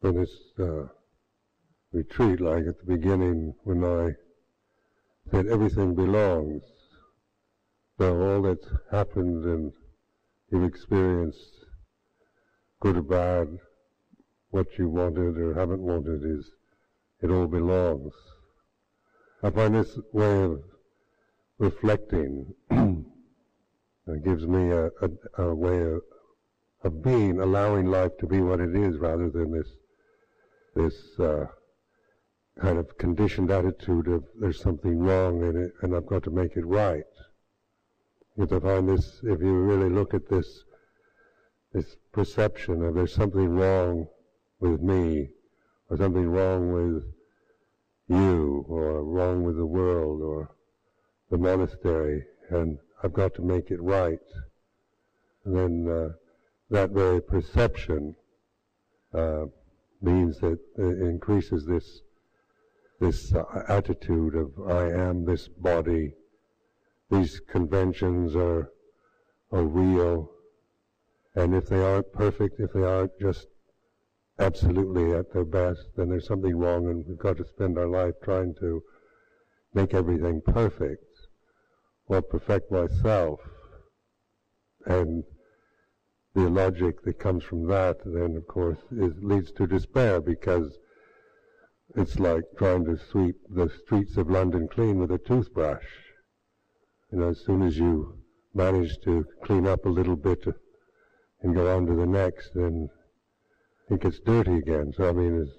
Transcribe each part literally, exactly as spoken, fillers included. for this uh, retreat, like at the beginning when I said everything belongs. So all that's happened and you've experienced, good or bad, what you wanted or haven't wanted, is it all belongs. I find this way of reflecting it gives me a, a, a way of, of being, allowing life to be what it is, rather than this this uh, kind of conditioned attitude of there's something wrong in it and I've got to make it right. If I find this, if you really look at this this perception of there's something wrong with me, or something wrong with you, or wrong with the world, or the monastery, and I've got to make it right. And then uh, that very perception uh, means that it increases this this uh, attitude of I am this body. These conventions are are real, and if they aren't perfect, if they aren't just absolutely at their best, then there's something wrong, and we've got to spend our life trying to make everything perfect or perfect myself. And the logic that comes from that then, of course, is, leads to despair, because it's like trying to sweep the streets of London clean with a toothbrush. You know, as soon as you manage to clean up a little bit and go on to the next, then it gets dirty again. So, I mean, it's,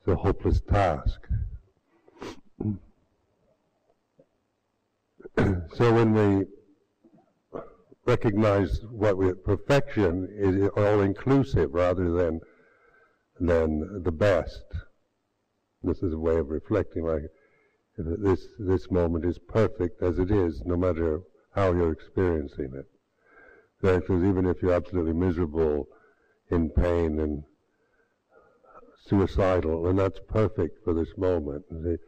it's a hopeless task. So when we recognize what we, perfection is all-inclusive rather than than the best. This is a way of reflecting, like this this moment is perfect as it is, no matter how you're experiencing it. Because even if you're absolutely miserable, in pain and suicidal, and that's perfect for this moment. The,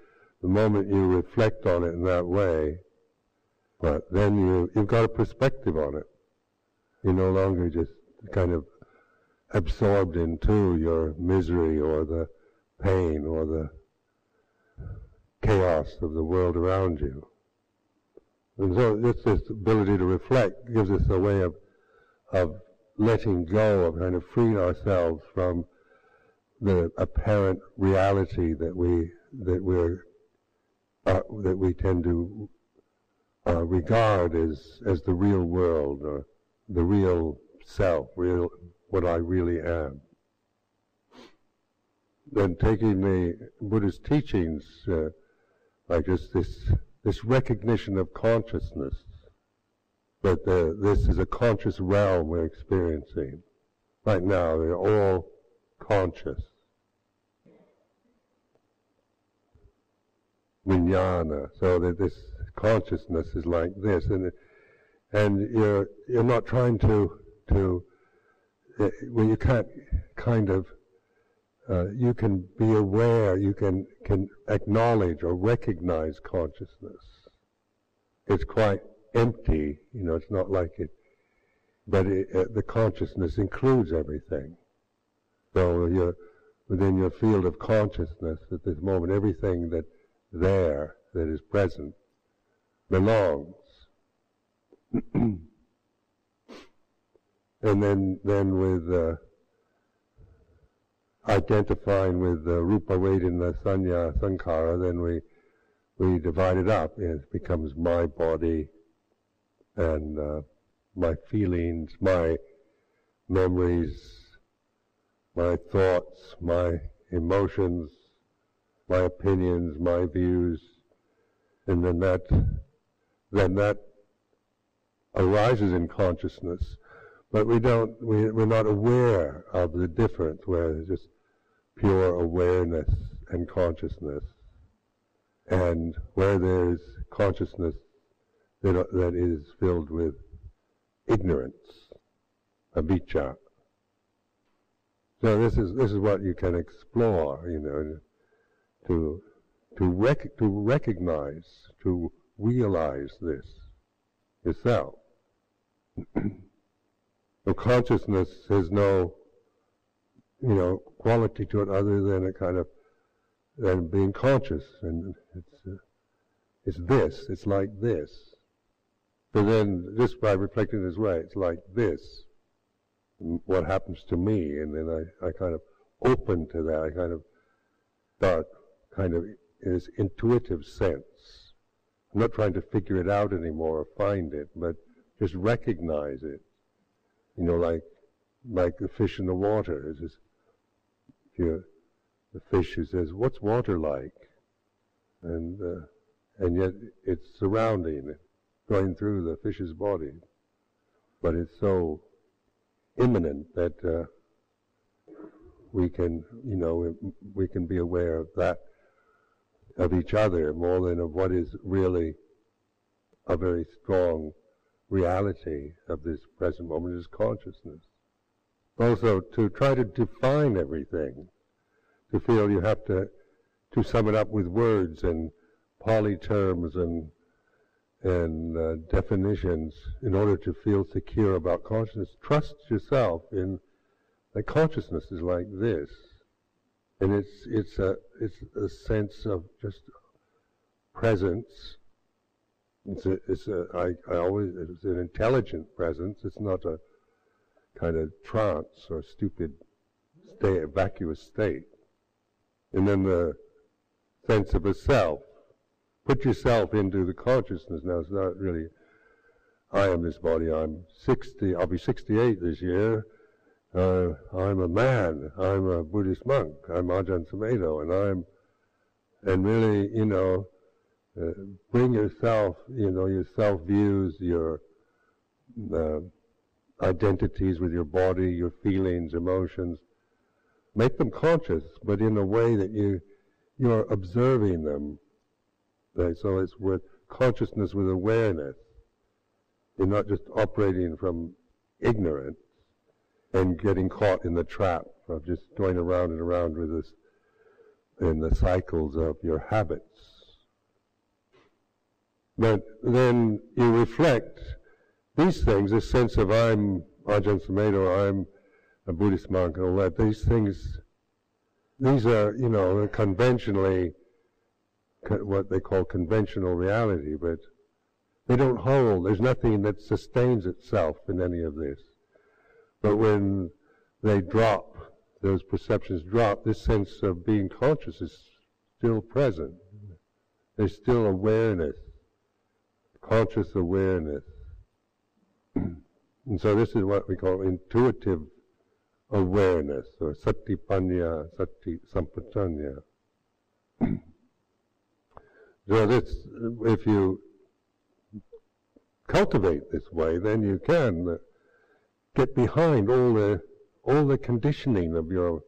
the moment you reflect on it in that way, but then you, you've got a perspective on it. You're no longer just kind of absorbed into your misery or the pain or the chaos of the world around you. And so this, this ability to reflect gives us a way of, of letting go, of kind of freeing ourselves from the apparent reality that we, that we're, uh, that we tend to Uh, regard as as the real world, or the real self, real what I really am. Then taking the Buddha's teachings, uh, like just this this recognition of consciousness, that the, this is a conscious realm we're experiencing. Right now, they're all conscious. Vijnana, so that this consciousness is like this, and and you're you're not trying to to uh, well, you can't kind of uh, you can be aware, you can can acknowledge or recognize consciousness. It's quite empty, you know. It's not like it, but it, uh, the consciousness includes everything. So you're within your field of consciousness at this moment. Everything that there that is present belongs. And then then with uh, identifying with the uh, rupa vedana, saññā, sankara, then we we divide it up. It becomes my body and uh, my feelings, my memories, my thoughts, my emotions, my opinions, my views, and then that then that arises in consciousness, but we don't, we, we're not aware of the difference, where it's just pure awareness and consciousness. And where there's consciousness that, that is filled with ignorance, avijjā. So this is, this is what you can explore, you know, to, to, rec to recognize, to realize this yourself. So consciousness has no you know, quality to it other than a kind of than being conscious. And it's uh, it's this. It's like this. But then, just by reflecting this way, it's like this. What happens to me? And then I, I kind of open to that. I kind of thought, kind of in this intuitive sense. I'm not trying to figure it out anymore or find it, but just recognize it. You know, like like the fish in the water. It's just, you know, the fish who says, "What's water like?" And uh, and yet it's surrounding it, going through the fish's body, but it's so imminent that uh, we can, you know, we can be aware of that, of each other, more than of what is really a very strong reality of this present moment is consciousness. Also, to try to define everything, to feel you have to to sum it up with words and poly terms and and uh, definitions in order to feel secure about consciousness. Trust yourself in that consciousness is like this, and it's it's a it's a sense of just presence. It's a, it's a, I, I always, it's an intelligent presence. It's not a kind of trance or stupid state, vacuous state. And then the sense of a self. Put yourself into the consciousness now. It's not really, I am this body. I'm sixty. I'll be sixty-eight this year. Uh, I'm a man. I'm a Buddhist monk. I'm Ajahn Sumedho, and I'm, and really, you know, uh, bring yourself, you know, your self views, your uh, identities with your body, your feelings, emotions. Make them conscious, but in a way that you you are observing them. Right, so it's with consciousness with awareness. You're not just operating from ignorance and getting caught in the trap of just going around and around with this in the cycles of your habits. But then you reflect these things, this sense of I'm Ajahn Sumedho, I'm a Buddhist monk, and all that. These things, these are, you know, conventionally what they call conventional reality, but they don't hold. There's nothing that sustains itself in any of this. But when they drop, those perceptions drop, this sense of being conscious is still present. There's still awareness, conscious awareness. And so this is what we call intuitive awareness, or satipañña, sati-sampajañña. So this, if you cultivate this way, then you can get behind all the all the conditioning of your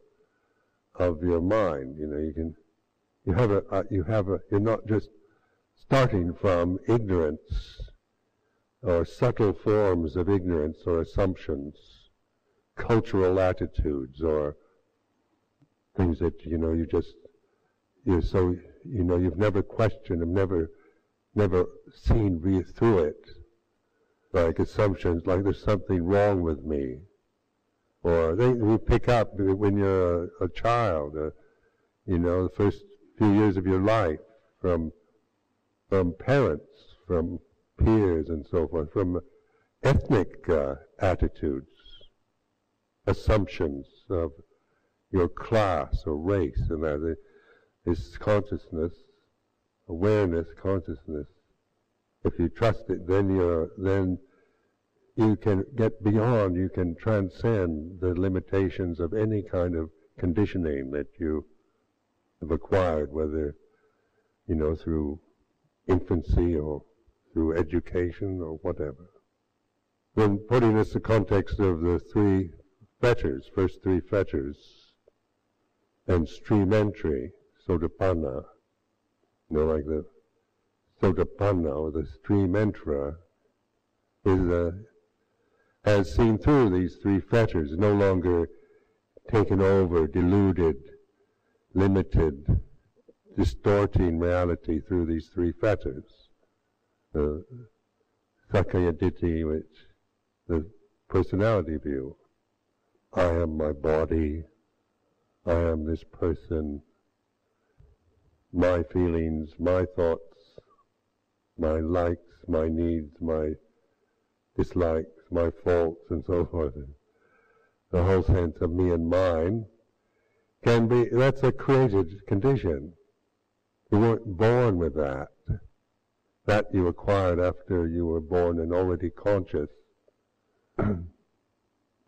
of your mind. You know, you can you have a you have a you're not just starting from ignorance or subtle forms of ignorance or assumptions, cultural attitudes or things that you know you just you're so. You know, you've never questioned, have never, never seen re- through it, like assumptions, like there's something wrong with me, or they we pick up when you're a, a child, uh, you know, the first few years of your life from, from parents, from peers, and so forth, from ethnic uh, attitudes, assumptions of your class or race, and that. They, Is consciousness, awareness, consciousness. If you trust it, then you're then you can get beyond. You can transcend the limitations of any kind of conditioning that you have acquired, whether you know through infancy or through education or whatever. When putting this in the context of the three fetters, first three fetters, and stream entry. Sotapanna, you know, like the sotapanna or the stream enterer, is uh, has seen through these three fetters, no longer taken over, deluded, limited, distorting reality through these three fetters. The Sakkāya-diṭṭhi, which the personality view, I am my body, I am this person, my feelings, my thoughts, my likes, my needs, my dislikes, my faults, and so forth. The whole sense of me and mine can be, that's a created condition. You weren't born with that. That you acquired after you were born and already conscious.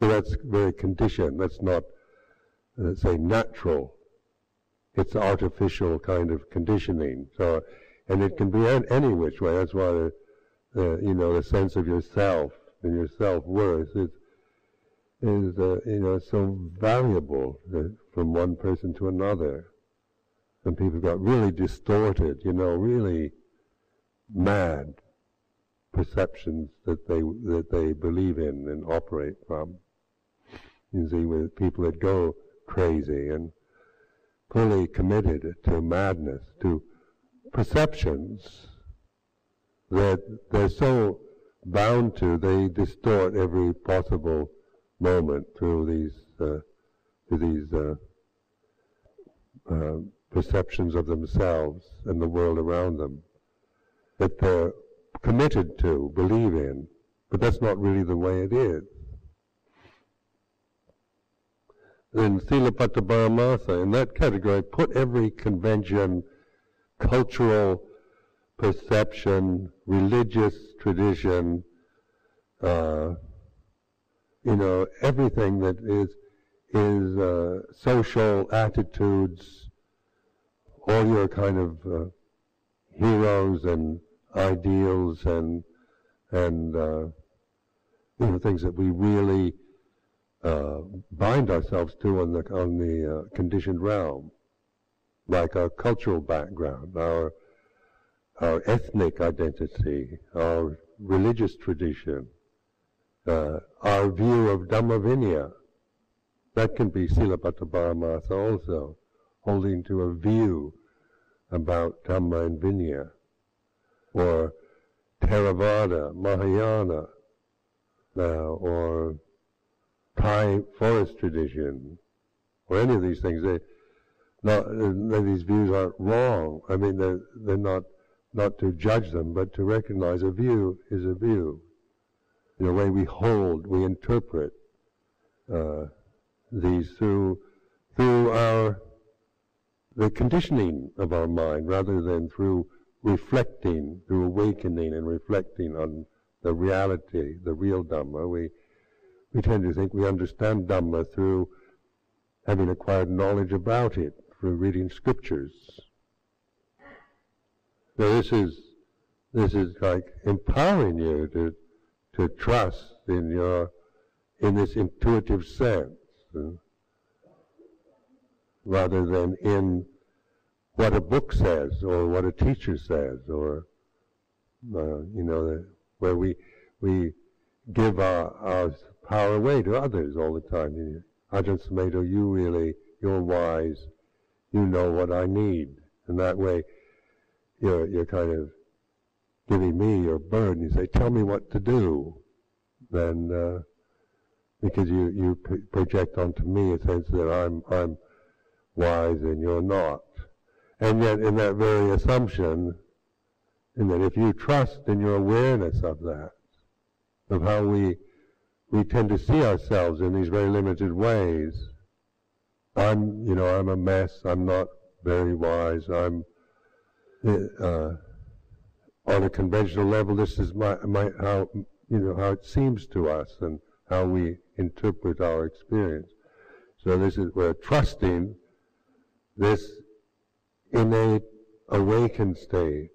That's very conditioned. That's not, let's say, natural. It's artificial kind of conditioning. So, and it can be any which way. That's why the, the you know the sense of yourself and your self-worth is is uh, you know so valuable from one person to another. And people got really distorted, you know, really mad perceptions that they that they believe in and operate from. You see, with people that go crazy and fully committed to madness, to perceptions that they're so bound to, they distort every possible moment through these uh, through these uh, uh, perceptions of themselves and the world around them that they're committed to, believe in, but that's not really the way it is. In Sīlabbata-parāmāsa, in that category, put every convention, cultural perception, religious tradition, uh, you know, everything that is is uh, social attitudes, all your kind of uh, heroes and ideals and and uh, you know, things that we really uh, bind ourselves to on the on the uh, conditioned realm, like our cultural background, our our ethnic identity, our religious tradition, uh, our view of Dhamma Vinaya. That can be Sīlabbata-parāmāsa also, holding to a view about Dhamma and Vinaya. Or Theravada, Mahayana, uh, or Thai forest tradition, or any of these things. They, not, uh, these views aren't wrong. I mean, they're, they're not, not to judge them, but to recognize a view is a view. In a way, we hold, we interpret uh, these through, through our, the conditioning of our mind, rather than through reflecting, through awakening and reflecting on the reality, the real Dhamma. We we tend to think we understand Dhamma through having acquired knowledge about it, through reading scriptures. Now this is this is like empowering you to to trust in your in this intuitive sense, uh, rather than in what a book says, or what a teacher says, or uh, you know, the, where we we give our, our power away to others all the time. You, Ajahn Sumedho, you really, you're wise. You know what I need, and that way, you're you're kind of giving me your burden. You say, tell me what to do, and uh, because you you project onto me a sense that I'm I'm wise and you're not. And yet, in that very assumption, in that if you trust in your awareness of that, of how we we tend to see ourselves in these very limited ways, I'm, you know, I'm a mess. I'm not very wise. I'm uh, on a conventional level. This is my my how you know how it seems to us and how we interpret our experience. So this is we're trusting this innate awakened state,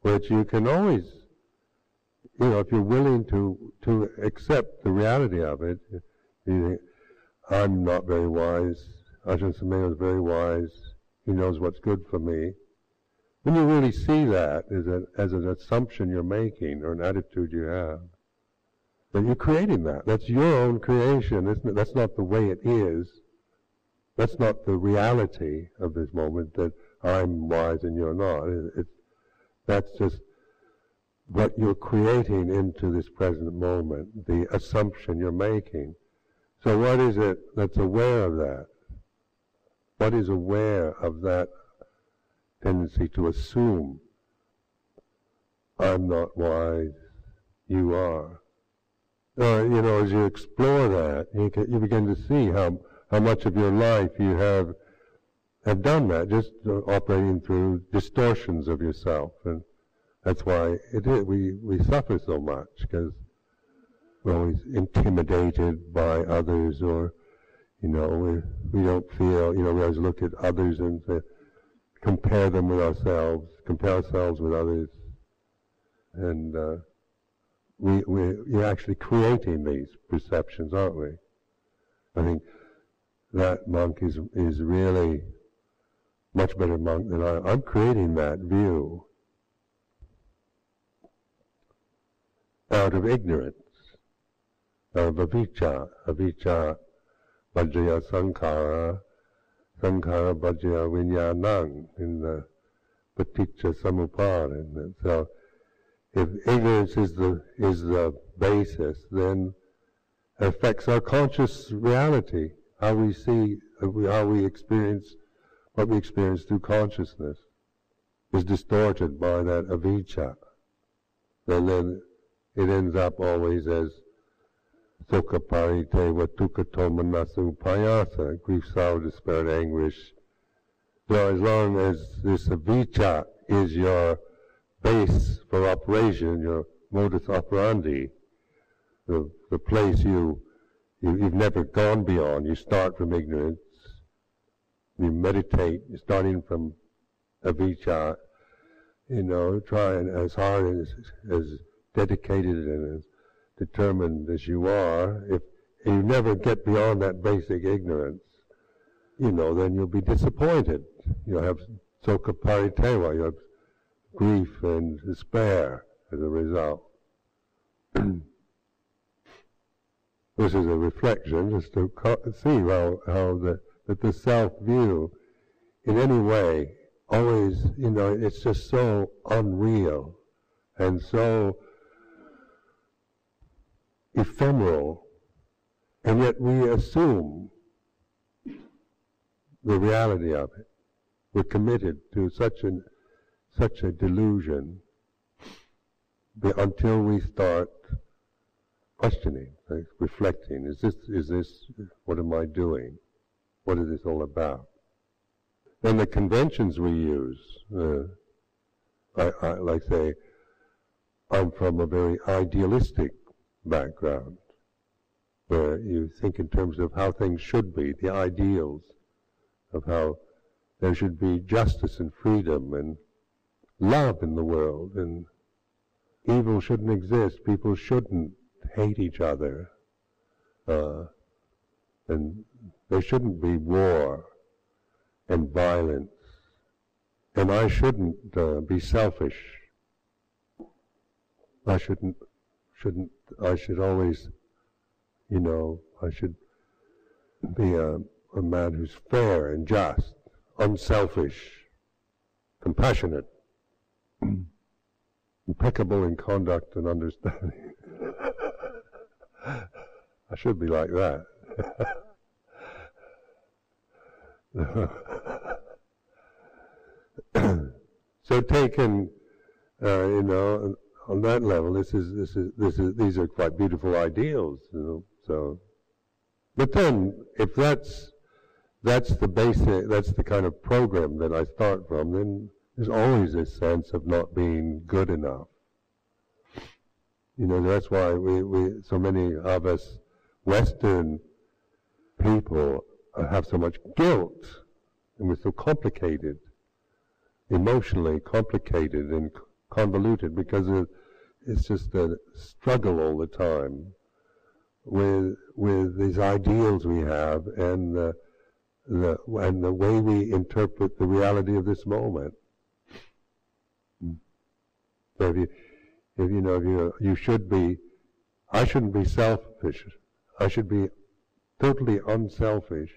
which you can always, you know, if you're willing to to accept the reality of it. You think, I'm not very wise. Ajahn Sumedho is very wise. He knows what's good for me. When you really see that as an as an assumption you're making or an attitude you have, then you're creating that. That's your own creation, isn't it? That's not the way it is. That's not the reality of this moment, that I'm wise and you're not. It, it, that's just what you're creating into this present moment, the assumption you're making. So what is it that's aware of that? What is aware of that tendency to assume I'm not wise, you are? Uh, you know, as you explore that, you, can, you begin to see how how much of your life you have have done that, just uh, operating through distortions of yourself, and that's why it is, we we suffer so much, because we're always intimidated by others, or you know, we we don't feel, you know, we always look at others and say, compare them with ourselves, compare ourselves with others, and. Uh, We, we, we're actually creating these perceptions, aren't we? I think that monk is is really much better monk than I. I'm creating that view out of ignorance, out of avijjā. Avijjā bhajaya sankara, sankara bhajaya vijnana in the paticca samupara. So, if ignorance is the is the basis, then it affects our conscious reality, how we see, how we experience, what we experience through consciousness is distorted by that avijjā. And then it ends up always as Sokaparite wa tukatoma payasa, grief, sorrow, despair, anguish. So as long as this avijjā is your base for operation, your modus operandi, the, the place you, you, you've never gone beyond. You start from ignorance, you meditate, you're starting from avijjā, you know, trying as hard and as, as dedicated and as determined as you are. If you never get beyond that basic ignorance, you know, then you'll be disappointed. You'll have sokaparitewa, you'll have grief and despair as a result. This is a reflection, just to see how, how the, that the self-view, in any way, always, you know, it's just so unreal and so ephemeral, and yet we assume the reality of it. We're committed to such an such a delusion until we start questioning, like reflecting. Is this, is this, what am I doing? What is this all about? And the conventions we use, uh, I, I like say, I'm from a very idealistic background, where you think in terms of how things should be, the ideals of how there should be justice and freedom and love in the world, and evil shouldn't exist, people shouldn't hate each other, uh, and there shouldn't be war and violence, and I shouldn't uh, be selfish. I shouldn't, shouldn't, I should always, you know, I should be a, a man who's fair and just, unselfish, compassionate, impeccable in conduct and understanding. I should be like that. So taken, uh, you know, on that level, this is this is this is these are quite beautiful ideals. You know, so, but then, if that's that's the basic, that's the kind of program that I start from, then there's always this sense of not being good enough. You know, that's why we, we so many of us Western people have so much guilt, and we're so complicated, emotionally complicated and convoluted, because it's just a struggle all the time with with these ideals we have, and the, the and the way we interpret the reality of this moment. So if you, if you know, if you, you should be, I shouldn't be selfish. I should be totally unselfish.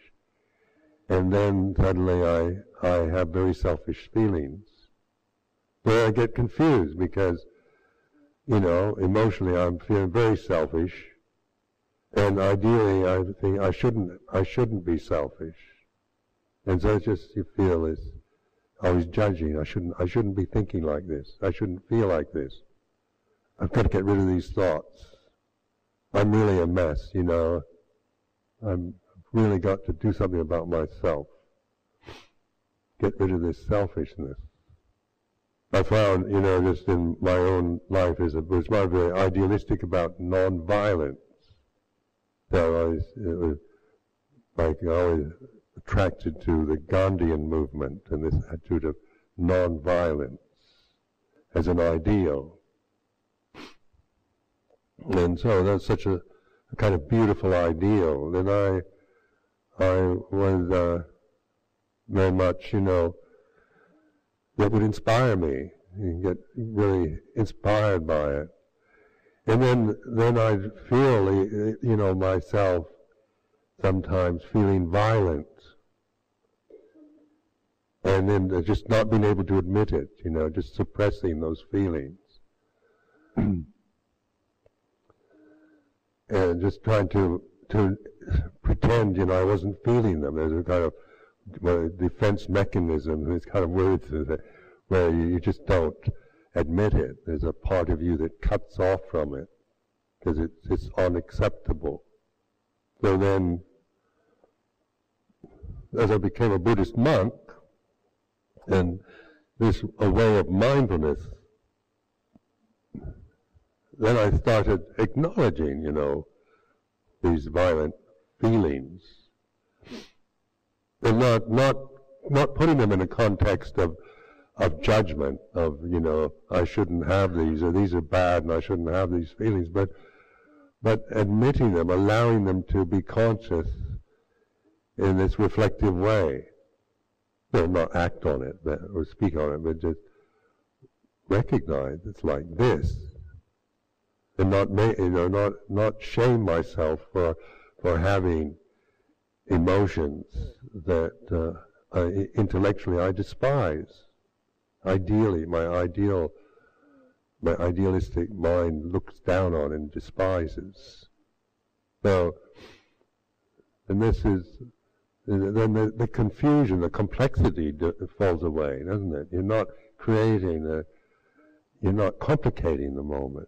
And then suddenly I, I have very selfish feelings. Where I get confused because, you know, emotionally I'm feeling very selfish. And ideally I think I shouldn't, I shouldn't be selfish. And so it's just you feel this. I was judging. I shouldn't. I shouldn't be thinking like this. I shouldn't feel like this. I've got to get rid of these thoughts. I'm really a mess, you know. I'm, I've really got to do something about myself. Get rid of this selfishness. I found, you know, just in my own life, is it was rather very idealistic about non-violence. So I was, it was like I always attracted to the Gandhian movement and this attitude of non-violence as an ideal. And so that's such a, a kind of beautiful ideal. Then I, I was uh, very much, you know, that would inspire me. You get really inspired by it. And then, then I feel, you know, myself sometimes feeling violent. And then just not being able to admit it, you know, just suppressing those feelings. And just trying to, to pretend, you know, I wasn't feeling them. There's a kind of well, defense mechanism, these kind of words where you just don't admit it. There's a part of you that cuts off from it because it's, it's unacceptable. So then, as I became a Buddhist monk, and this a way of mindfulness, then I started acknowledging, you know, these violent feelings. And not, not, not putting them in a context of, of judgment, of, you know, I shouldn't have these, or these are bad and I shouldn't have these feelings, but, but admitting them, allowing them to be conscious in this reflective way. Well, not act on it, but, or speak on it, but just recognize it's like this. And not, you know, not, not shame myself for, for having emotions that uh, I, intellectually I despise. Ideally, my ideal, my idealistic mind looks down on and despises. So, and this is, then the, the confusion, the complexity d falls away, doesn't it? You're not creating, a, you're not complicating the moment.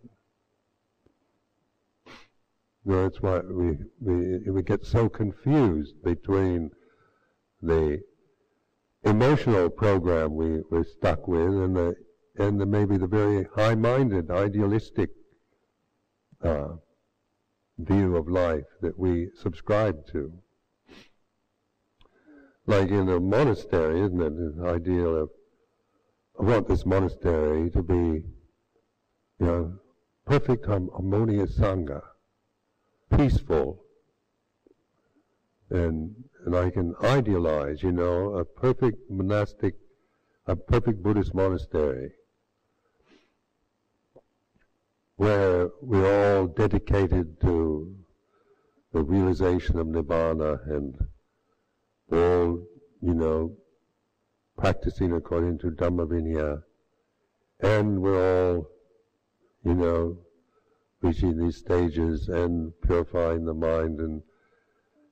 No, that's why we, we we get so confused between the emotional program we we're stuck with and the and the maybe the very high-minded, idealistic uh, view of life that we subscribe to. Like in a monastery, isn't it? The ideal of I want this monastery to be, you know, perfect harmonious sangha. Peaceful, and, and I can idealize, you know, a perfect monastic, a perfect Buddhist monastery where we're all dedicated to the realization of Nirvana and all, you know, practicing according to Dhamma Vinaya, and we're all, you know, reaching these stages and purifying the mind, and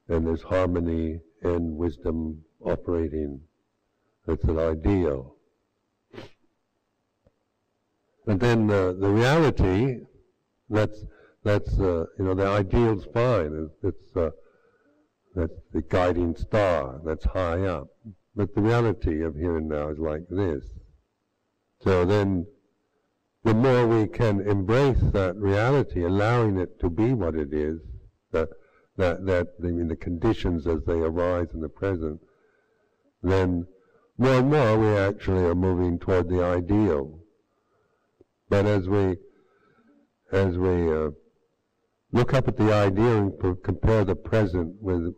and there's harmony and wisdom operating. That's an ideal. But then uh, the reality, that's that's uh, you know the ideal's fine. That's uh, that's the guiding star. That's high up. But the reality of here and now is like this. So then, the more we can embrace that reality, allowing it to be what it is, that that that I mean the conditions as they arise in the present, then more and more we actually are moving toward the ideal. But as we as we uh, look up at the ideal and compare the present with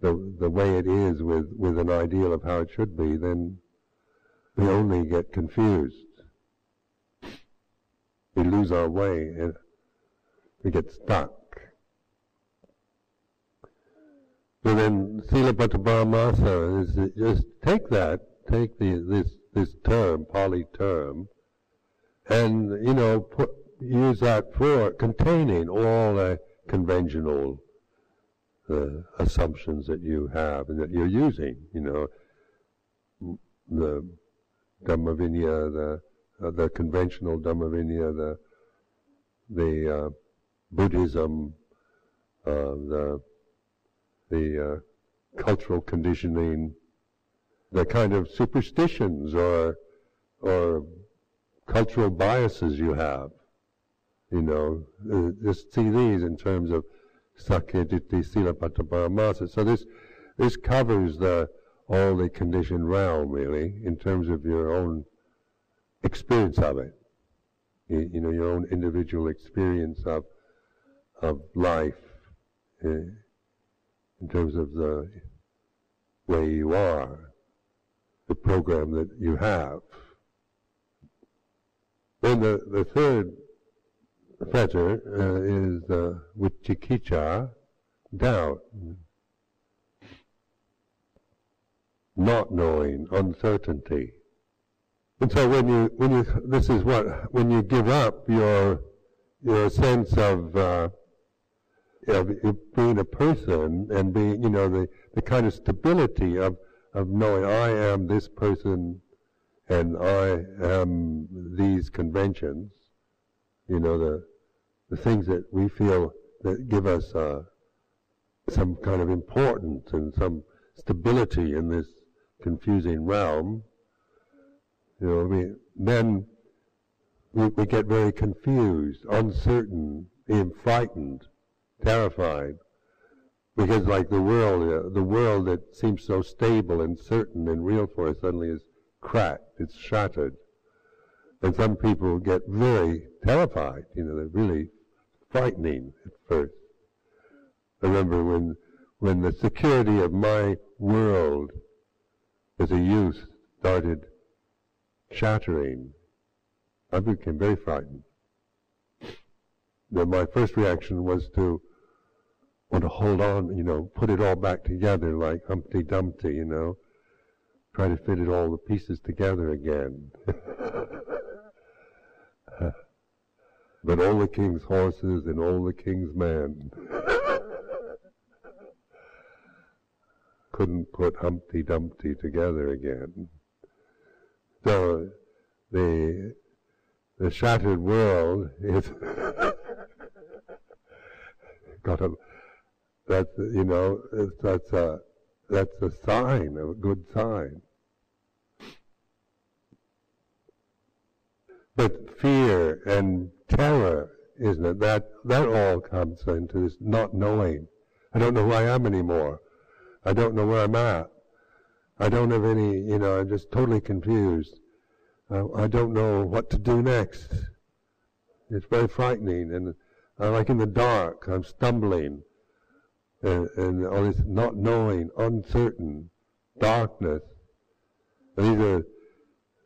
the the way it is with with an ideal of how it should be, then we only get confused. We lose our way and we get stuck. So then, Sīlabbata-parāmāsa is just take that, take the, this this term, Pali term, and you know put, use that for containing all the conventional uh, assumptions that you have and that you're using. You know, the Dhamma Vinaya, the uh, the conventional Dhamma Vinaya, the the uh, Buddhism, uh, the the uh, cultural conditioning, the kind of superstitions or or cultural biases you have. You know, uh, just see these in terms of Sakkāya-diṭṭhi, Sīlabbata-parāmāsa. So this this covers the all the conditioned realm, really, in terms of your own experience of it. You, you know, your own individual experience of of life, uh, in terms of the way you are, the program that you have. Then the, the third fetter uh, is the uh, Vicikicchā, doubt, not knowing, uncertainty. And so when you when you this is what when you give up your your sense of uh, of being a person and being, you know, the the kind of stability of of knowing I am this person and I am these conventions, you know, the the things that we feel that give us uh, some kind of importance and some stability in this confusing realm. You know, we, then we, we get very confused, uncertain, even frightened, terrified, because like the world, uh, the world that seems so stable and certain and real for us suddenly is cracked, it's shattered. And some people get very terrified, you know, they're really frightening at first. I remember when when the security of my world as a youth started shattering, I became very frightened. Now my first reaction was to want to hold on, you know, put it all back together like Humpty Dumpty, you know, try to fit it all the pieces together again. But all the king's horses and all the king's men couldn't put Humpty Dumpty together again. So the the shattered world is got a that's you know that's a that's a sign, a good sign. But fear and terror, isn't it? That that all comes into this not knowing. I don't know who I am anymore. I don't know where I'm at. I don't have any, you know, I'm just totally confused. I, I don't know what to do next. It's very frightening, and I'm like in the dark, I'm stumbling, and, and all this not knowing, uncertain, darkness. These are,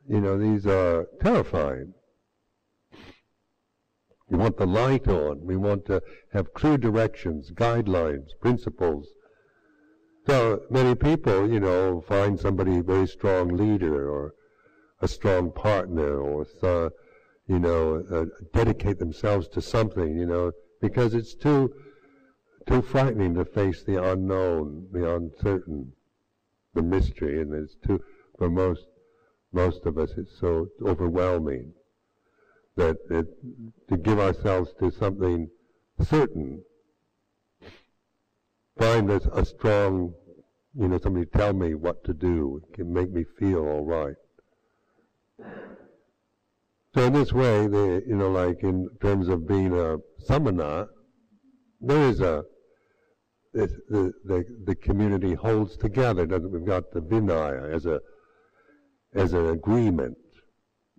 you know, these are terrifying. We want the light on, we want to have clear directions, guidelines, principles. So many people, you know, find somebody a very strong leader or a strong partner or, uh, you know, uh, dedicate themselves to something, you know, because it's too too frightening to face the unknown, the uncertain, the mystery, and it's too, for most most of us, it's so overwhelming that it, to give ourselves to something certain. Find a, a strong, you know, somebody tell me what to do, can make me feel all right. So in this way, the, you know, like in terms of being a samana, there is a, the, the, the community holds together, doesn't it? We've got the Vinaya as a, as an agreement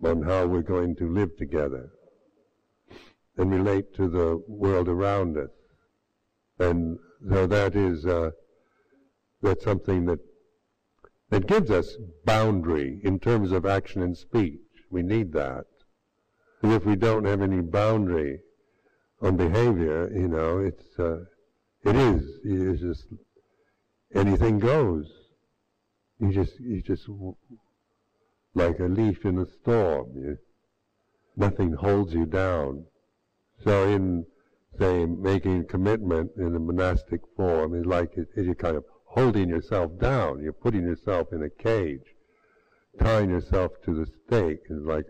on how we're going to live together and relate to the world around us. And so that is uh, that's something that that gives us boundary in terms of action and speech. We need that. And if we don't have any boundary on behavior, you know, it's uh, it is it's just anything goes. You just you just like a leaf in a storm. You, nothing holds you down. So in say, making a commitment in a monastic form is like it, it, you're kind of holding yourself down. You're putting yourself in a cage tying yourself to the stake is like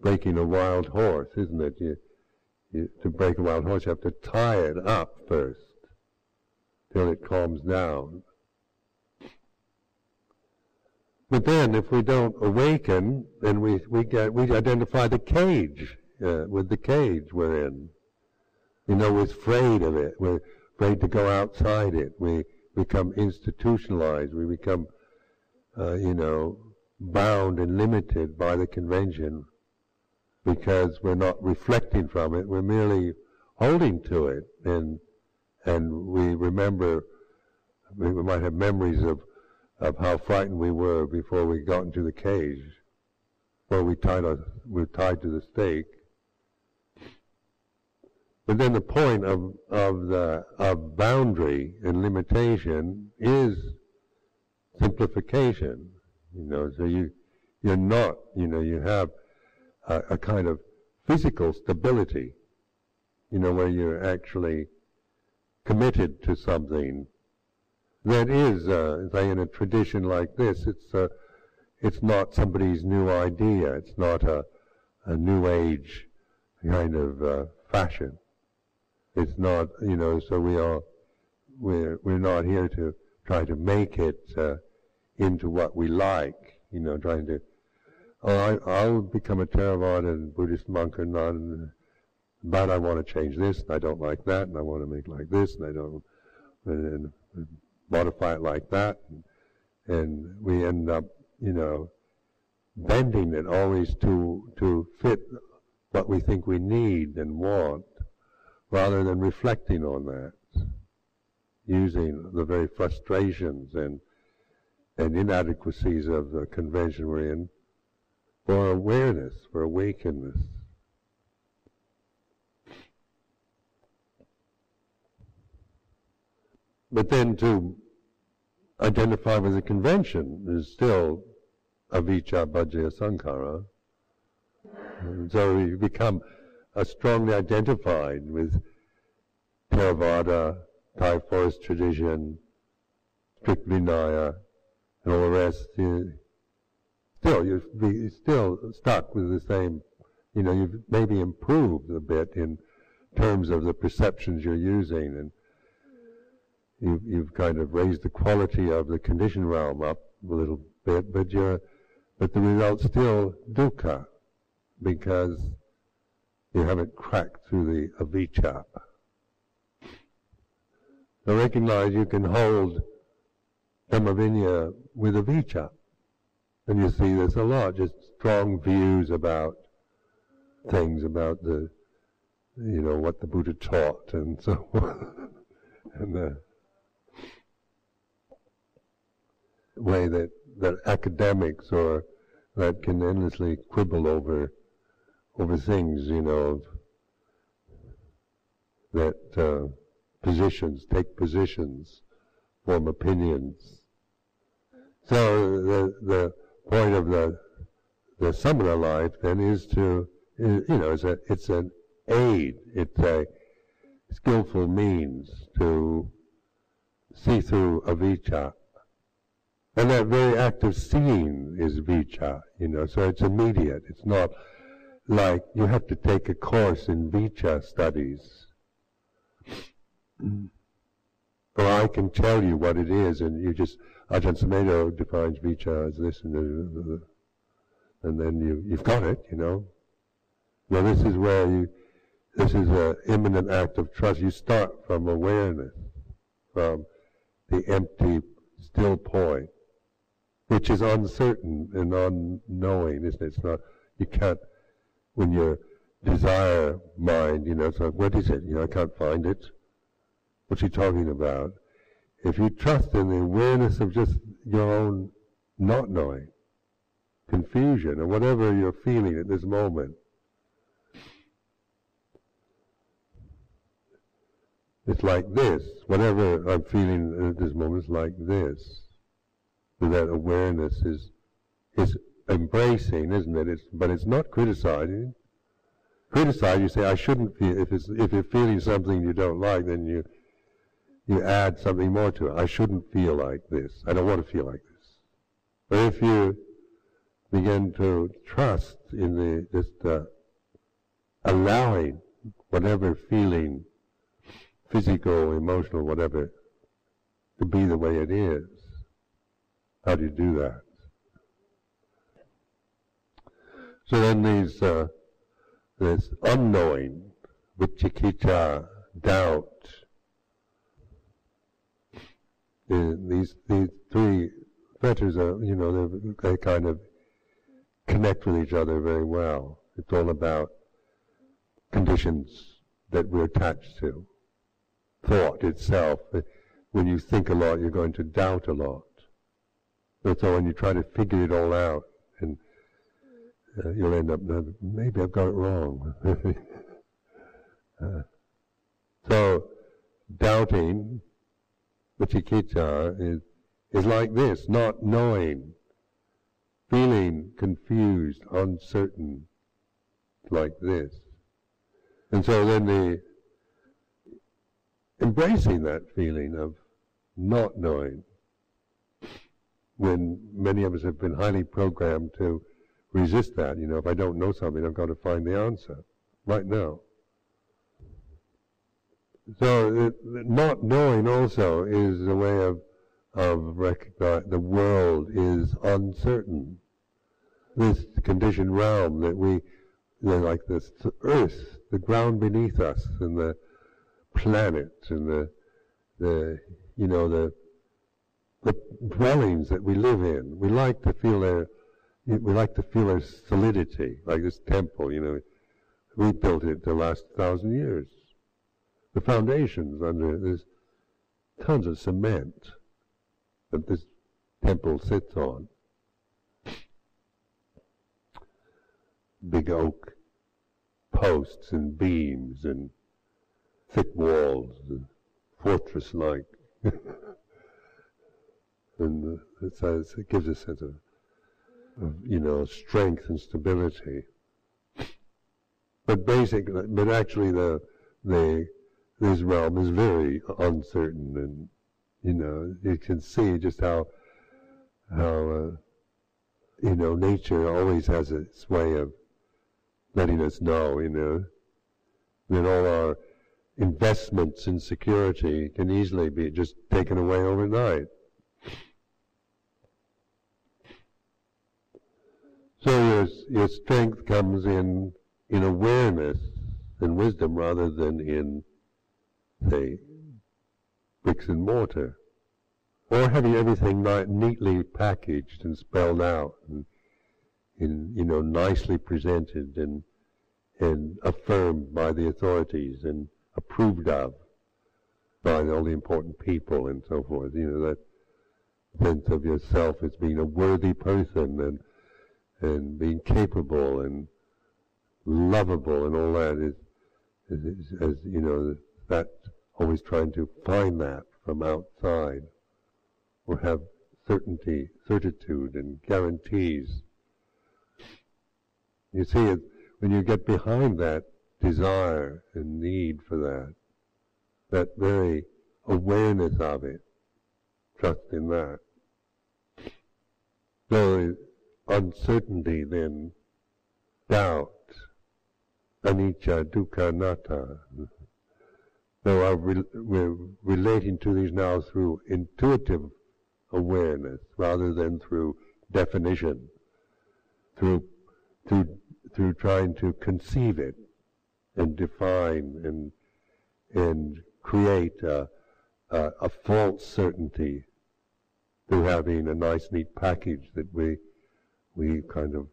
breaking a wild horse, isn't it? You, you, to break a wild horse, you have to tie it up first till it calms down. But then, if we don't awaken, then we we get we identify the cage uh, with the cage we're in. You know, we're afraid of it. We're afraid to go outside it. We become institutionalized. We become, uh, you know, bound and limited by the convention because we're not reflecting from it. We're merely holding to it, and and we remember. We might have memories of. of how frightened we were before we got into the cage, before we tied our, we were tied to the stake. But then the point of of the of boundary and limitation is simplification. You know, so you you're not, you know, you have a, a kind of physical stability. You know, where you're actually committed to something. That is, uh, say, in a tradition like this, it's uh, it's not somebody's new idea. It's not a, a new age kind of uh, fashion. It's not, you know. So we are, we're we're not here to try to make it uh, into what we like. You know, trying to, oh, I, I'll become a Theravada and Buddhist monk or nun, but I want to change this, and I don't like that, and I want to make like this, and I don't. And, and, modify it like that, and, and we end up, you know, bending it always to to fit what we think we need and want, rather than reflecting on that, using the very frustrations and and inadequacies of the convention we're in for awareness, for awakeness. But then to identify with the convention is still avijjā, bhajaya, sankara. And so you become uh, strongly identified with Theravada, Thai forest tradition, strict Vinaya, and all the rest. You, still, you're still stuck with the same, you know, you've maybe improved a bit in terms of the perceptions you're using, and You've, you've kind of raised the quality of the conditioned realm up a little bit, but you're, but the result's still dukkha, because you haven't cracked through the avijjā. So recognize you can hold Dhamma Vinaya with avijjā, and you see this a lot, just strong views about things, about the, you know, what the Buddha taught and so on, and the way that, that academics or that can endlessly quibble over over things, you know, that uh, positions, take positions, form opinions. So the the point of the the summoner life then is to, you know, it's a it's an aid, it's a skillful means to see through avijjā. And that very act of seeing is avijjā, you know, so it's immediate. It's not like you have to take a course in avijjā studies. Or I can tell you what it is, and you just, Ajahn Sumedho defines avijjā as this, and, this, and then you, you've got it, you know. Well, this is where you, this is an imminent act of trust. You start from awareness, from the empty, still point, which is uncertain and unknowing, isn't it? It's not, you can't, when your desire mind, you know, it's like, what is it? You know, I can't find it. What's he talking about? If you trust in the awareness of just your own not knowing, confusion, or whatever you're feeling at this moment, it's like this. Whatever I'm feeling at this moment is like this. So that awareness is is embracing, isn't it? It's, but it's not criticizing. Criticize, you say, I shouldn't feel. If it's, if you're feeling something you don't like, then you you add something more to it. I shouldn't feel like this. I don't want to feel like this. But if you begin to trust in the just uh, allowing whatever feeling, physical, emotional, whatever, to be the way it is. How do you do that? So then these, uh, this unknowing, vicikicchā, doubt, these these three fetters are, you know, they kind of connect with each other very well. It's all about conditions that we're attached to. Thought itself, when you think a lot, you're going to doubt a lot. And so when you try to figure it all out, and uh, you'll end up, maybe I've got it wrong. uh, so, doubting, vicikicchā, is, is like this, not knowing, feeling confused, uncertain, like this. And so then the embracing that feeling of not knowing, when many of us have been highly programmed to resist that. You know, if I don't know something, I've got to find the answer right now. So it, not knowing also is a way of of recognizing the world is uncertain. This conditioned realm that we, like this earth, the ground beneath us, and the planet, and the the you know the the dwellings that we live in. We like to feel their we like to feel their solidity, like this temple. You know, we built it the last thousand years. The foundations under it, there's tons of cement that this temple sits on. Big oak posts and beams and thick walls, fortress-like. And it's, it gives a sense of, of, you know, strength and stability. But basically, but actually the, the, this realm is very uncertain, and, you know, you can see just how, how, uh, you know, nature always has its way of letting us know, you know, that all our investments in security can easily be just taken away overnight. So your, your strength comes in in awareness and wisdom rather than in, say, bricks and mortar, or having everything neatly packaged and spelled out and, in, you know, nicely presented and and affirmed by the authorities and approved of by all the important people and so forth. You know, that sense of yourself as being a worthy person and and being capable and lovable and all that is, is, is, is you know, that always trying to find that from outside, or have certainty, certitude, and guarantees. You see, it, when you get behind that desire and need for that, that very awareness of it, trust in that. So uncertainty then, doubt, anicca dukkha nata. So our re we're relating to these now through intuitive awareness rather than through definition, through through through trying to conceive it and define and and create a, a, a false certainty through having a nice, neat package that we we kind of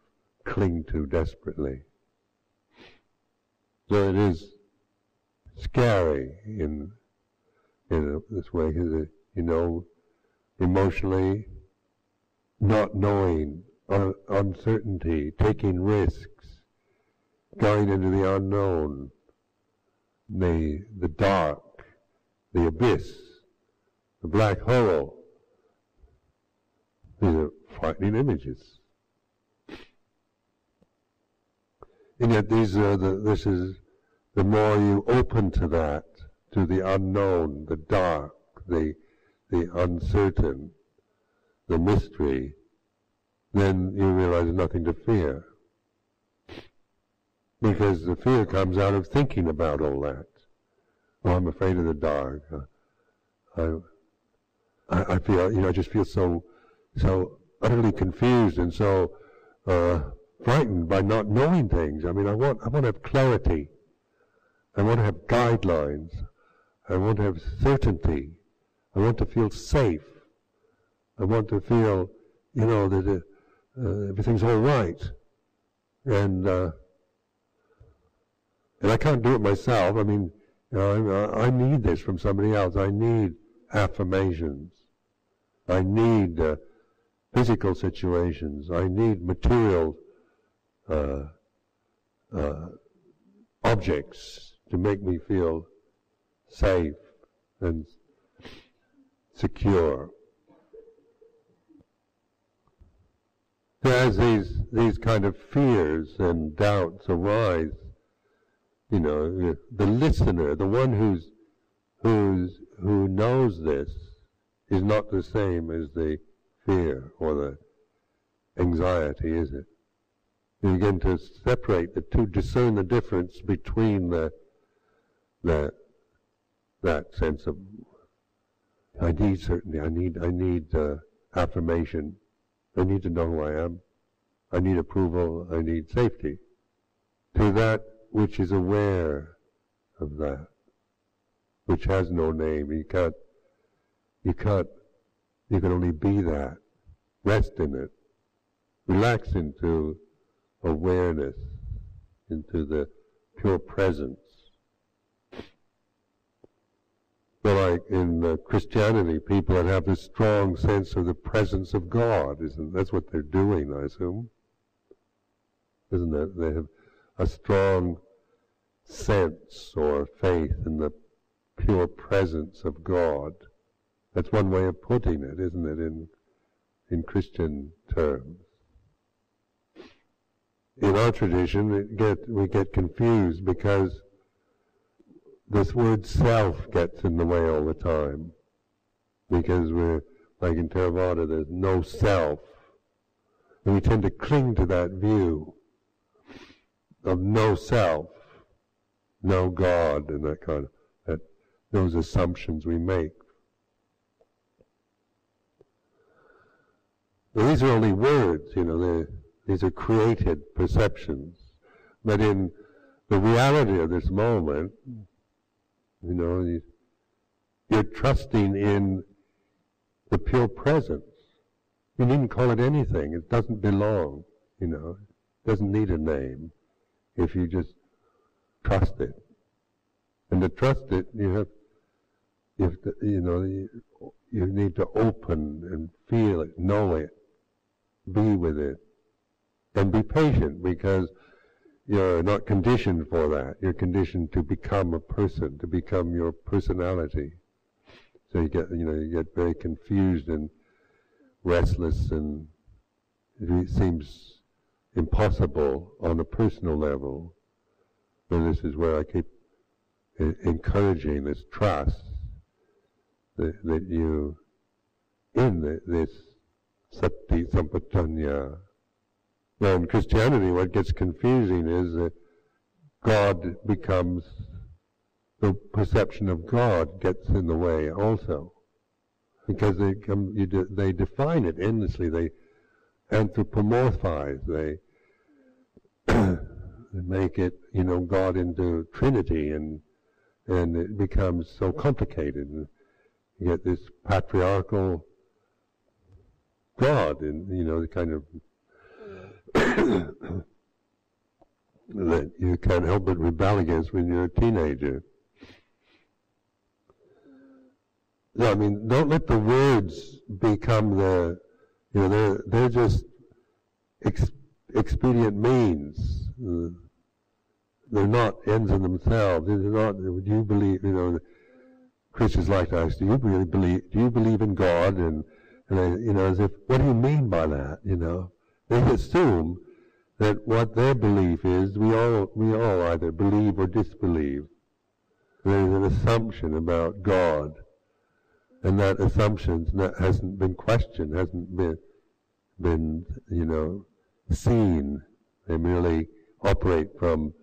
cling to desperately. So it is scary in in a, this way, you know, emotionally, not knowing, un uncertainty, taking risks, going into the unknown, the the dark, the abyss, the black hole. These are frightening images. And yet these are the, this is, the more you open to that, to the unknown, the dark, the, the uncertain, the mystery, then you realize nothing to fear. Because the fear comes out of thinking about all that. Oh, I'm afraid of the dark. I, I, I feel, you know, I just feel so, so utterly confused and so uh, frightened by not knowing things. I mean, I want, I want to have clarity. I want to have guidelines. I want to have certainty. I want to feel safe. I want to feel, you know, that it, uh, everything's all right. And uh, and I can't do it myself. I mean, you know, I, I need this from somebody else. I need affirmations. I need uh, physical situations. I need material uh, uh, objects to make me feel safe and secure. So as these these kind of fears and doubts arise, you know, the listener, the one who's who's who knows this, is not the same as the fear or the anxiety, is it? You begin to separate the two, discern the difference between the the that sense of I need certainty, I need I need uh, affirmation, I need to know who I am, I need approval, I need safety, to that which is aware of that, which has no name. You can't, you can't, you can only be that. Rest in it. Relax into awareness, into the pure presence. Like in uh, Christianity, people that have this strong sense of the presence of God, isn't that's what they're doing, I assume, isn't it? They have a strong sense or faith in the pure presence of God. That's one way of putting it, isn't it, in in Christian terms. In our tradition, it get, we get confused because this word self gets in the way all the time, because we're, like in Theravada, there's no self. And we tend to cling to that view of no self, no God, and that kind of, that, those assumptions we make. Now, these are only words, you know, these are created perceptions. But in the reality of this moment, you know, you're trusting in the pure presence. You needn't call it anything. It doesn't belong, you know. It doesn't need a name if you just trust it. And to trust it, you have, you, have to, you know, you, you need to open and feel it, know it, be with it, and be patient, because you're not conditioned for that. You're conditioned to become a person, to become your personality. So you get, you know, you get very confused and restless, and it seems impossible on a personal level. And this is where I keep encouraging this trust that, that you, in the, this sati-sampajañña. Now, in Christianity, what gets confusing is that God becomes, the perception of God gets in the way also. Because they, come, you de, they define it endlessly, they anthropomorphize, they make it, you know, God into Trinity, and and it becomes so complicated. You get this patriarchal God, and, you know, the kind of that you can't help but rebel against when you're a teenager. No, I mean, don't let the words become the, you know, they're, they're just ex expedient means. Uh, they're not ends in themselves. They're not, do you believe, you know, Christians like to ask, do you really believe, do you believe in God? And, and I, you know, as if, what do you mean by that, you know? They assume that what their belief is, we all we all either believe or disbelieve. There's an assumption about God, and that assumption hasn't been questioned, hasn't been been, you know, seen. They merely operate from,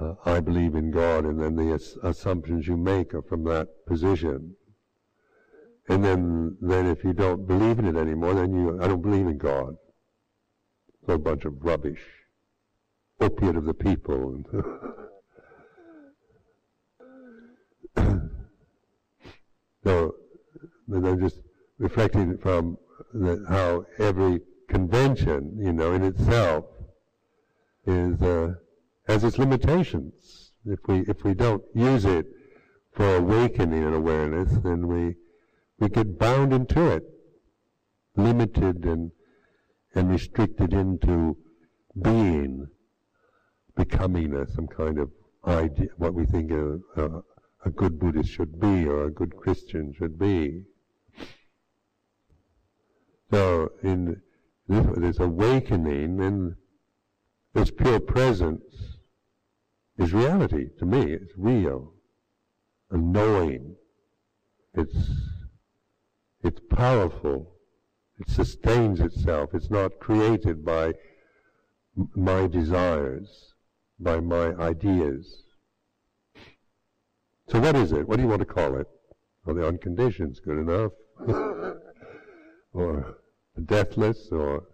uh, I believe in God, and then the ass assumptions you make are from that position. And then, then if you don't believe in it anymore, then you, I don't believe in God. It's a bunch of rubbish. Opiate of the people. So, I'm just reflecting from the, how every convention, you know, in itself is, uh, has its limitations. If we, if we don't use it for awakening and awareness, then we, we get bound into it, limited and, and restricted into being, becoming a, some kind of idea, what we think of, uh, a good Buddhist should be, or a good Christian should be. So, in this, this awakening, and this pure presence is reality to me. It's real, a knowing. It's it's powerful. It sustains itself. It's not created by m my desires, by my ideas. So what is it? What do you want to call it? Well, the unconditioned is good enough. Or the deathless, or...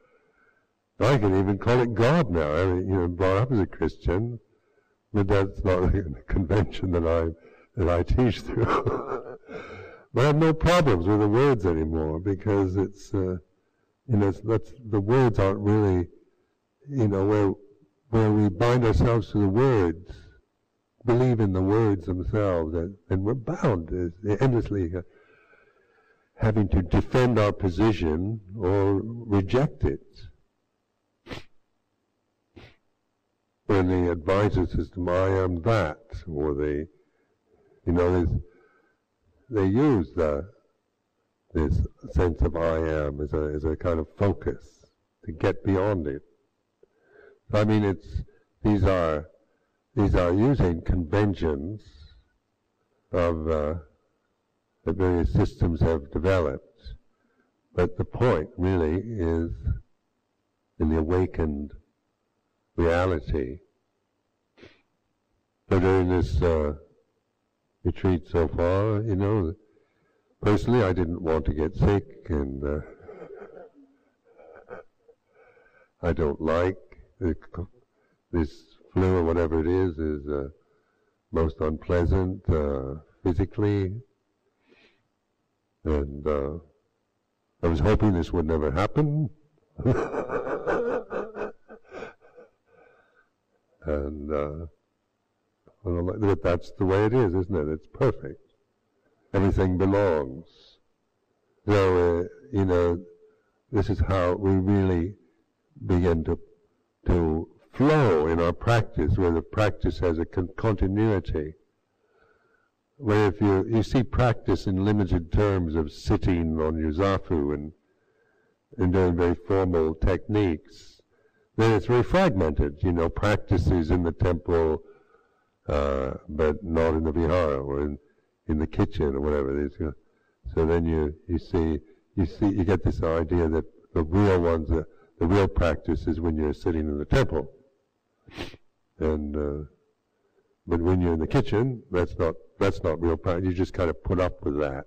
I can even call it God now. I mean, you know, brought up as a Christian, but that's not a convention that I, that I teach through. But I have no problems with the words anymore, because it's, uh, you know, it's, that's, the words aren't really, you know, where, where we bind ourselves to the words, believe in the words themselves, and, and we're bound uh, endlessly uh, having to defend our position or reject it. When the advisor says to me, I am that, or they, you know, they use the, this sense of I am as a, as a kind of focus to get beyond it. I mean, it's, these are, These are using conventions of uh, the various systems have developed, but the point really is in the awakened reality. So during this uh, retreat so far, you know, personally I didn't want to get sick, and uh, I don't like the, this flu or whatever it is, is uh, most unpleasant uh, physically. And uh, I was hoping this would never happen. And uh, but that's the way it is, isn't it? It's perfect. Everything belongs. So, uh, you know, this is how we really begin to to flow in our practice, where the practice has a con continuity. Where if you, you see practice in limited terms of sitting on your zafu and, and doing very formal techniques, then it's very fragmented. You know, practice is in the temple, uh, but not in the vihara or in, in the kitchen or whatever it is. So then you, you see, you see, you get this idea that the real ones are, the real practice is when you're sitting in the temple. And uh, but when you're in the kitchen, that's not that's not real practice. You just kind of put up with that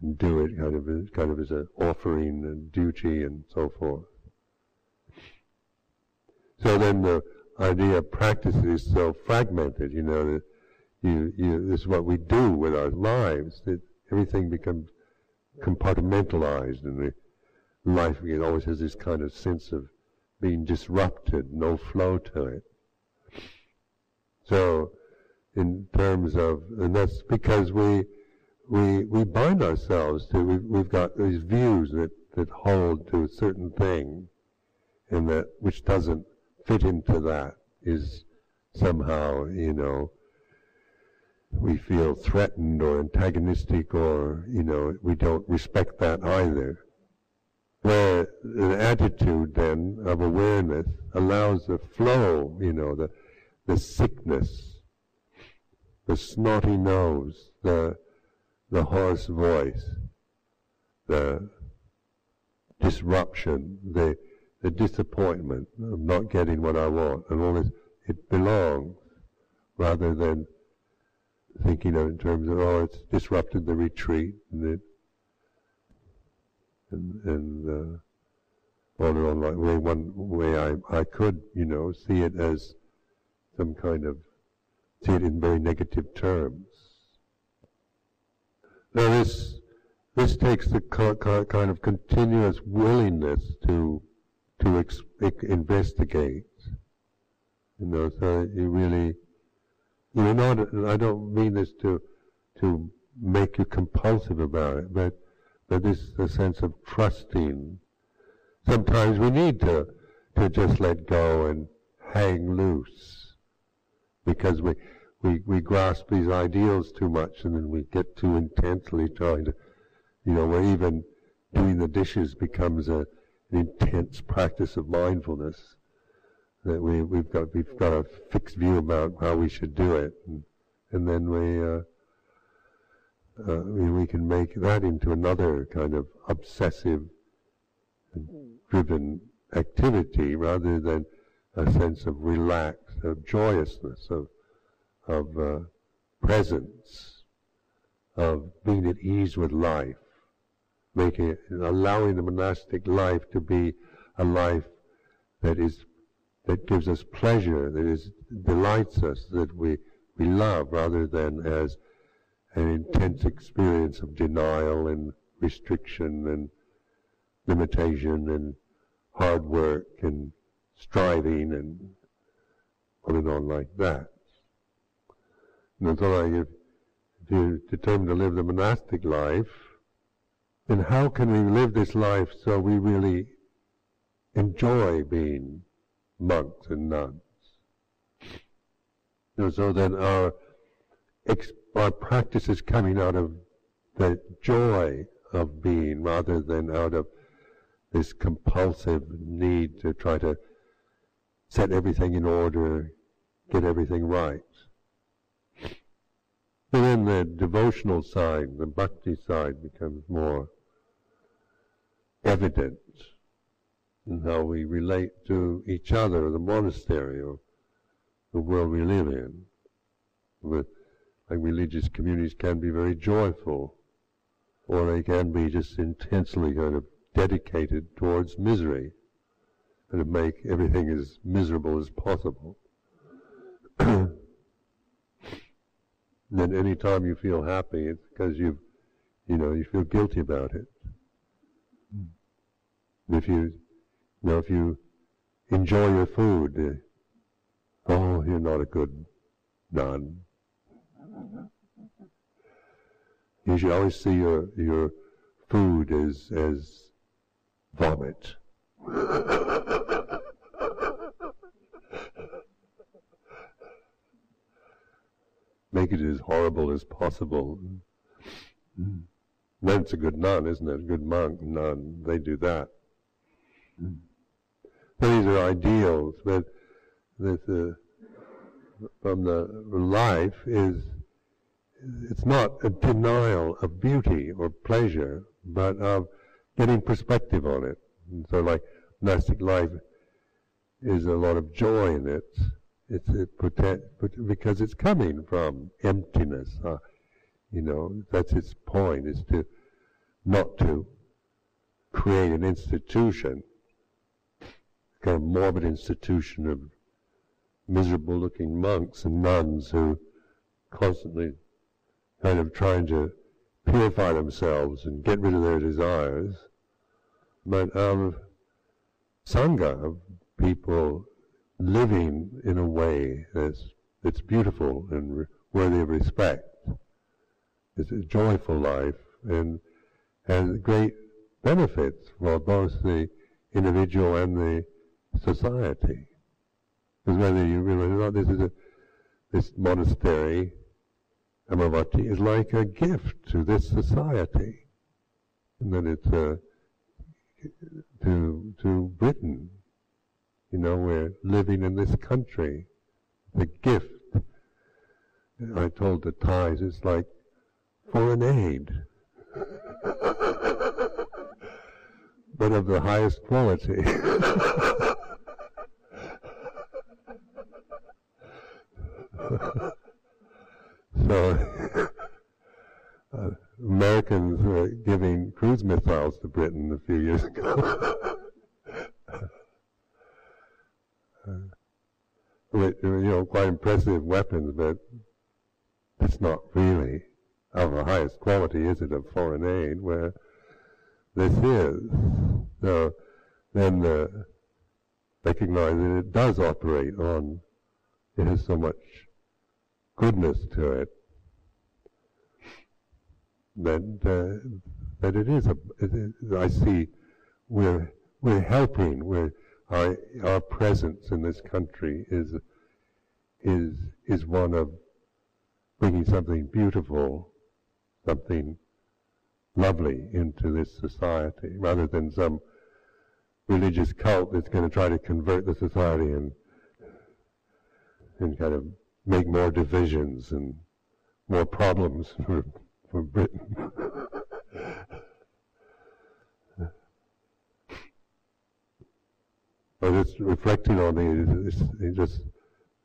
and do it kind of kind of as an offering and duty and so forth. So then the idea of practice is so fragmented. You know, that you you this is what we do with our lives. That everything becomes compartmentalized, and we, life it always has this kind of sense of being disrupted, no flow to it. So, in terms of, and that's because we we we bind ourselves to, we've, we've got these views that that hold to a certain thing, and that which doesn't fit into that is somehow, you know, we feel threatened or antagonistic, or, you know, we don't respect that either. Where an attitude then of awareness allows the flow, you know, the the sickness, the snotty nose, the the hoarse voice, the disruption, the, the disappointment of not getting what I want, and all this, it belongs, rather than thinking of it in terms of, oh, it's disrupted the retreat, and it, and, and uh, on and on, like, well, one way I, I could, you know, see it as some kind of, see it in very negative terms. Now this, this takes the kind of continuous willingness to to ex investigate, you know. So you really, you're not. I don't mean this to to make you compulsive about it, but but this is a sense of trusting. Sometimes we need to to just let go and hang loose, because we we we grasp these ideals too much, and then we get too intensely trying to. You know, where even doing the dishes becomes a, an intense practice of mindfulness. That we we've got we've got a fixed view about how we should do it, and, and then we uh, uh, we we can make that into another kind of obsessive, driven activity, rather than a sense of relax, of joyousness, of of uh, presence, of being at ease with life. Making it, allowing the monastic life to be a life that is, that gives us pleasure, that is, delights us, that we we love, rather than as an intense experience of denial and restriction and limitation and hard work and striving and on and on like that. And it's all right if, if you're determined to live the monastic life. Then how can we live this life so we really enjoy being monks and nuns? You know, so then our, ex our practice is coming out of the joy of being, rather than out of this compulsive need to try to set everything in order, get everything right. So then the devotional side, the bhakti side, becomes more evident in how we relate to each other, the monastery, or the world we live in. With, like, religious communities can be very joyful, or they can be just intensely kind of dedicated towards misery, and to make everything as miserable as possible. And then any time you feel happy, it's because you, you know, you feel guilty about it. Mm. If you, you know, if you enjoy your food, uh, oh, you're not a good nun. You should always see your your food as as vomit. Make it as horrible as possible. Mm. That's a good nun, isn't it? A good monk, nun, they do that. Mm. These are ideals, but this, uh, from the life is, it's not a denial of beauty or pleasure, but of getting perspective on it. And so, like, monastic life is a lot of joy in it. It's it pretend, because it's coming from emptiness, uh, you know. That's its point: is to not to create an institution, kind of morbid institution of miserable-looking monks and nuns who constantly kind of trying to purify themselves and get rid of their desires, but of sangha, of people living in a way that's, that's beautiful and re worthy of respect. It's a joyful life and has great benefits for both the individual and the society. Because whether you realize or not, this is a, this monastery, Amaravati, is like a gift to this society, and that it's uh, to to Britain. You know, we're living in this country. The gift. I told the Thais, it's like foreign aid. but of the highest quality. So uh, Americans were giving cruise missiles to Britain a few years ago. uh, which, you know, quite impressive weapons, but it's not really of the highest quality, is it, of foreign aid, where this is. So then the, recognize that it does operate on, it has so much goodness to it, that uh, that it is a, it is, I see we're we're helping, we're our our presence in this country is is is one of bringing something beautiful, something lovely into this society, rather than some religious cult that's going to try to convert the society and and kind of make more divisions and more problems for, for Britain. But just reflecting on these, just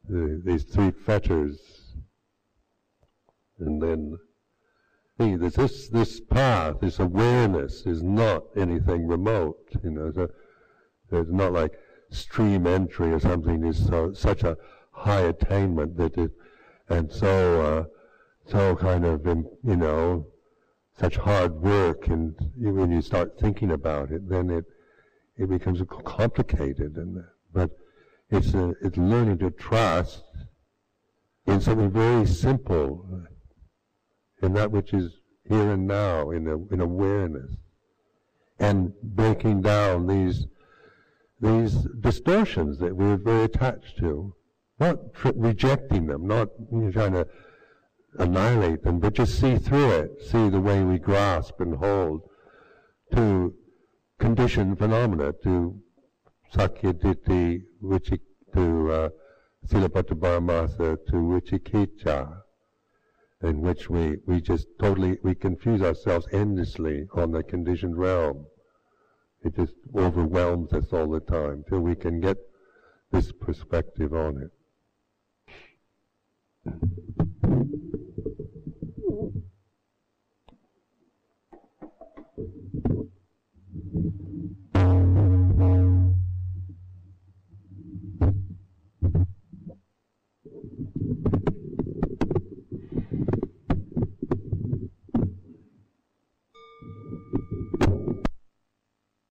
the, these three fetters, and then hey, this this path, this awareness, is not anything remote. You know, so it's not like stream entry or something. Is so, such a high attainment that it, and so uh, so kind of, you know, such hard work, and when you start thinking about it, then it it becomes complicated. And but it's a, it's learning to trust in something very simple, in that which is here and now, in a, in awareness, and breaking down these these distortions that we're very attached to. Not tr rejecting them, not trying to annihilate them, but just see through it, see the way we grasp and hold to conditioned phenomena, to Sakkāya-diṭṭhi, to uh, Sīlabbata-parāmāsa, to Vicikicchā, in which we, we just totally, we confuse ourselves endlessly on the conditioned realm. It just overwhelms us all the time, till we can get this perspective on it. Thank you.